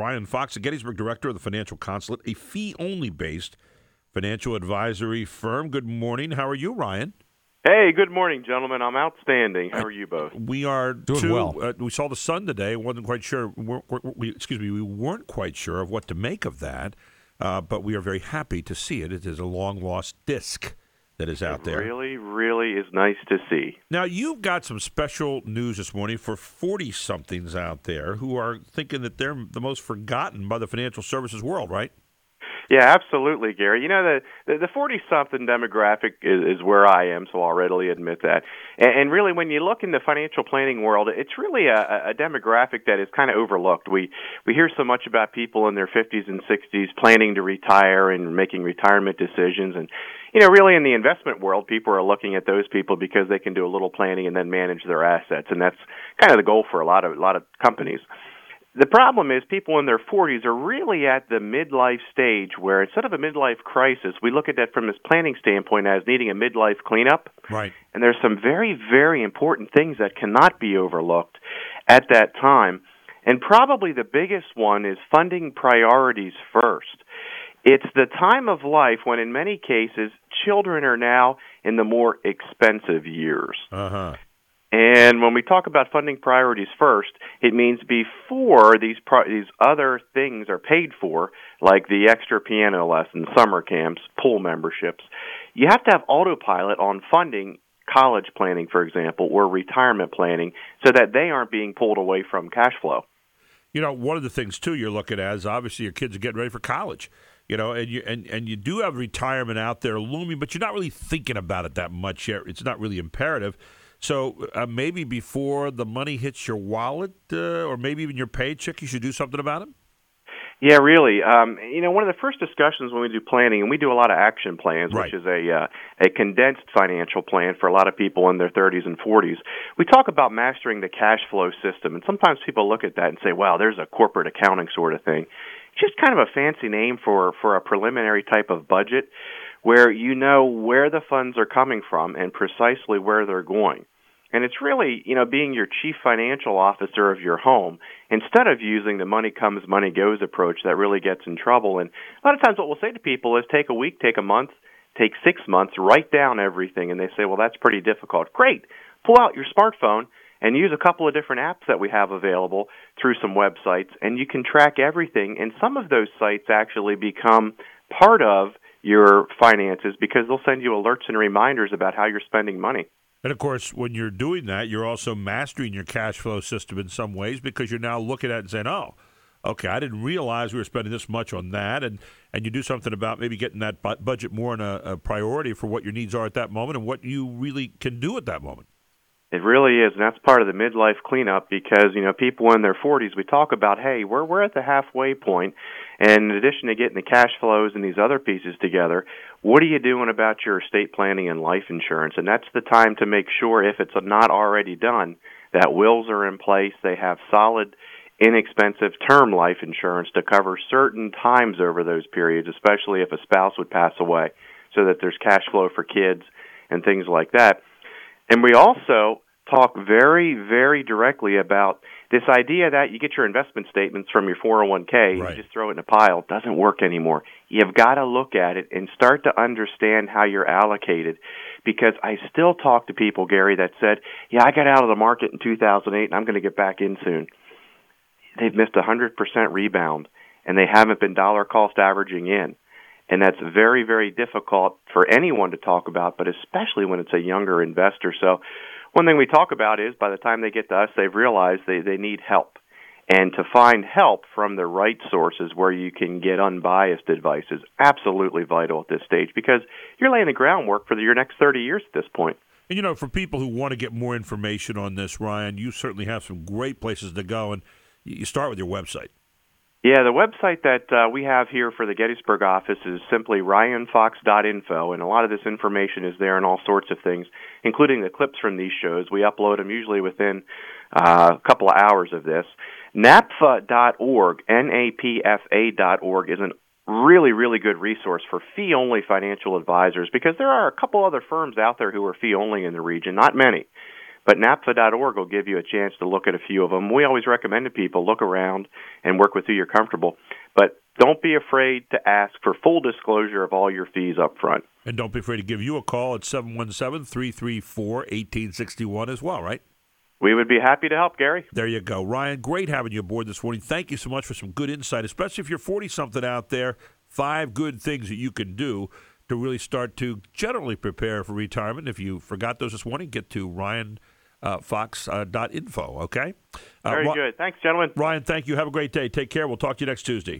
Ryan Fox, the Gettysburg director of the Financial Consulate, a fee-only based financial advisory firm. Good morning. How are you, Ryan? Hey, good morning, gentlemen. I'm outstanding. How are you both? We are doing well. We saw the sun today. Wasn't quite sure. We weren't quite sure of what to make of that, but we are very happy to see it. It is a long-lost disc that is out there. It really, really is nice to see. Now, you've got some special news this morning for 40-somethings out there who are thinking that they're the most forgotten by the financial services world, right? Yeah, absolutely, Gary. You know, the 40-something demographic is where I am, so I'll readily admit that. And really, when you look in the financial planning world, it's really a demographic that is kind of overlooked. We hear so much about people in their 50s and 60s planning to retire and making retirement decisions. And, you know, really in the investment world, people are looking at those people because they can do a little planning and then manage their assets. And that's kind of the goal for a lot of companies. The problem is people in their 40s are really at the midlife stage where instead of a midlife crisis, we look at that from this planning standpoint as needing a midlife cleanup. Right. And there's some very, very important things that cannot be overlooked at that time. And probably the biggest one is funding priorities first. It's the time of life when in many cases children are now in the more expensive years. Uh-huh. And when we talk about funding priorities first, it means before these other things are paid for, like the extra piano lessons, summer camps, pool memberships, you have to have autopilot on funding college planning, for example, or retirement planning, so that they aren't being pulled away from cash flow. You know, one of the things, too, you're looking at is obviously your kids are getting ready for college. You know, and you do have retirement out there looming, but you're not really thinking about it that much yet. It's not really imperative. So maybe before the money hits your wallet or maybe even your paycheck, you should do something about it? Yeah, really. You know, one of the first discussions when we do planning, and we do a lot of action plans, right, which is a condensed financial plan for a lot of people in their 30s and 40s, we talk about mastering the cash flow system. And sometimes people look at that and say, wow, there's a corporate accounting sort of thing. It's just kind of a fancy name for a preliminary type of budget where you know where the funds are coming from and precisely where they're going. And it's really, you know, being your chief financial officer of your home instead of using the money comes, money goes approach that really gets in trouble. And a lot of times what we'll say to people is take a week, take a month, take 6 months, write down everything. And they say, well, that's pretty difficult. Great. Pull out your smartphone and use a couple of different apps that we have available through some websites, and you can track everything. And some of those sites actually become part of your finances because they'll send you alerts and reminders about how you're spending money. And, of course, when you're doing that, you're also mastering your cash flow system in some ways because you're now looking at it and saying, oh, okay, I didn't realize we were spending this much on that. And you do something about maybe getting that budget more in a priority for what your needs are at that moment and what you really can do at that moment. It really is, and that's part of the midlife cleanup because, you know, people in their 40s, we talk about, hey, we're at the halfway point, and in addition to getting the cash flows and these other pieces together, what are you doing about your estate planning and life insurance? And that's the time to make sure, if it's not already done, that wills are in place, they have solid, inexpensive term life insurance to cover certain times over those periods, especially if a spouse would pass away, so that there's cash flow for kids and things like that. And we also talk very, very directly about this idea that you get your investment statements from your 401k, right, and just throw it in a pile. It doesn't work anymore. You've got to look at it and start to understand how you're allocated. Because I still talk to people, Gary, that said, yeah, I got out of the market in 2008 and I'm going to get back in soon. They've missed a 100% rebound and they haven't been dollar cost averaging in. And that's very, very difficult for anyone to talk about, but especially when it's a younger investor. So one thing we talk about is by the time they get to us, they've realized they need help. And to find help from the right sources where you can get unbiased advice is absolutely vital at this stage because you're laying the groundwork for your next 30 years at this point. And, you know, for people who want to get more information on this, Ryan, you certainly have some great places to go, and you start with your website. Yeah, the website that we have here for the Gettysburg office is simply ryanfox.info, and a lot of this information is there and all sorts of things, including the clips from these shows. We upload them usually within a couple of hours of this. NAPFA.org, NAPFA.org, is an really, really good resource for fee-only financial advisors because there are a couple other firms out there who are fee-only in the region, not many. But NAPFA.org will give you a chance to look at a few of them. We always recommend to people, look around and work with who you're comfortable. But don't be afraid to ask for full disclosure of all your fees up front. And don't be afraid to give you a call at 717-334-1861 as well, right? We would be happy to help, Gary. There you go. Ryan, great having you aboard this morning. Thank you so much for some good insight, especially if you're 40-something out there, 5 good things that you can do to really start to generally prepare for retirement. If you forgot those this morning, get to ryanfox.info, okay? Very good. Thanks, gentlemen. Ryan, thank you. Have a great day. Take care. We'll talk to you next Tuesday.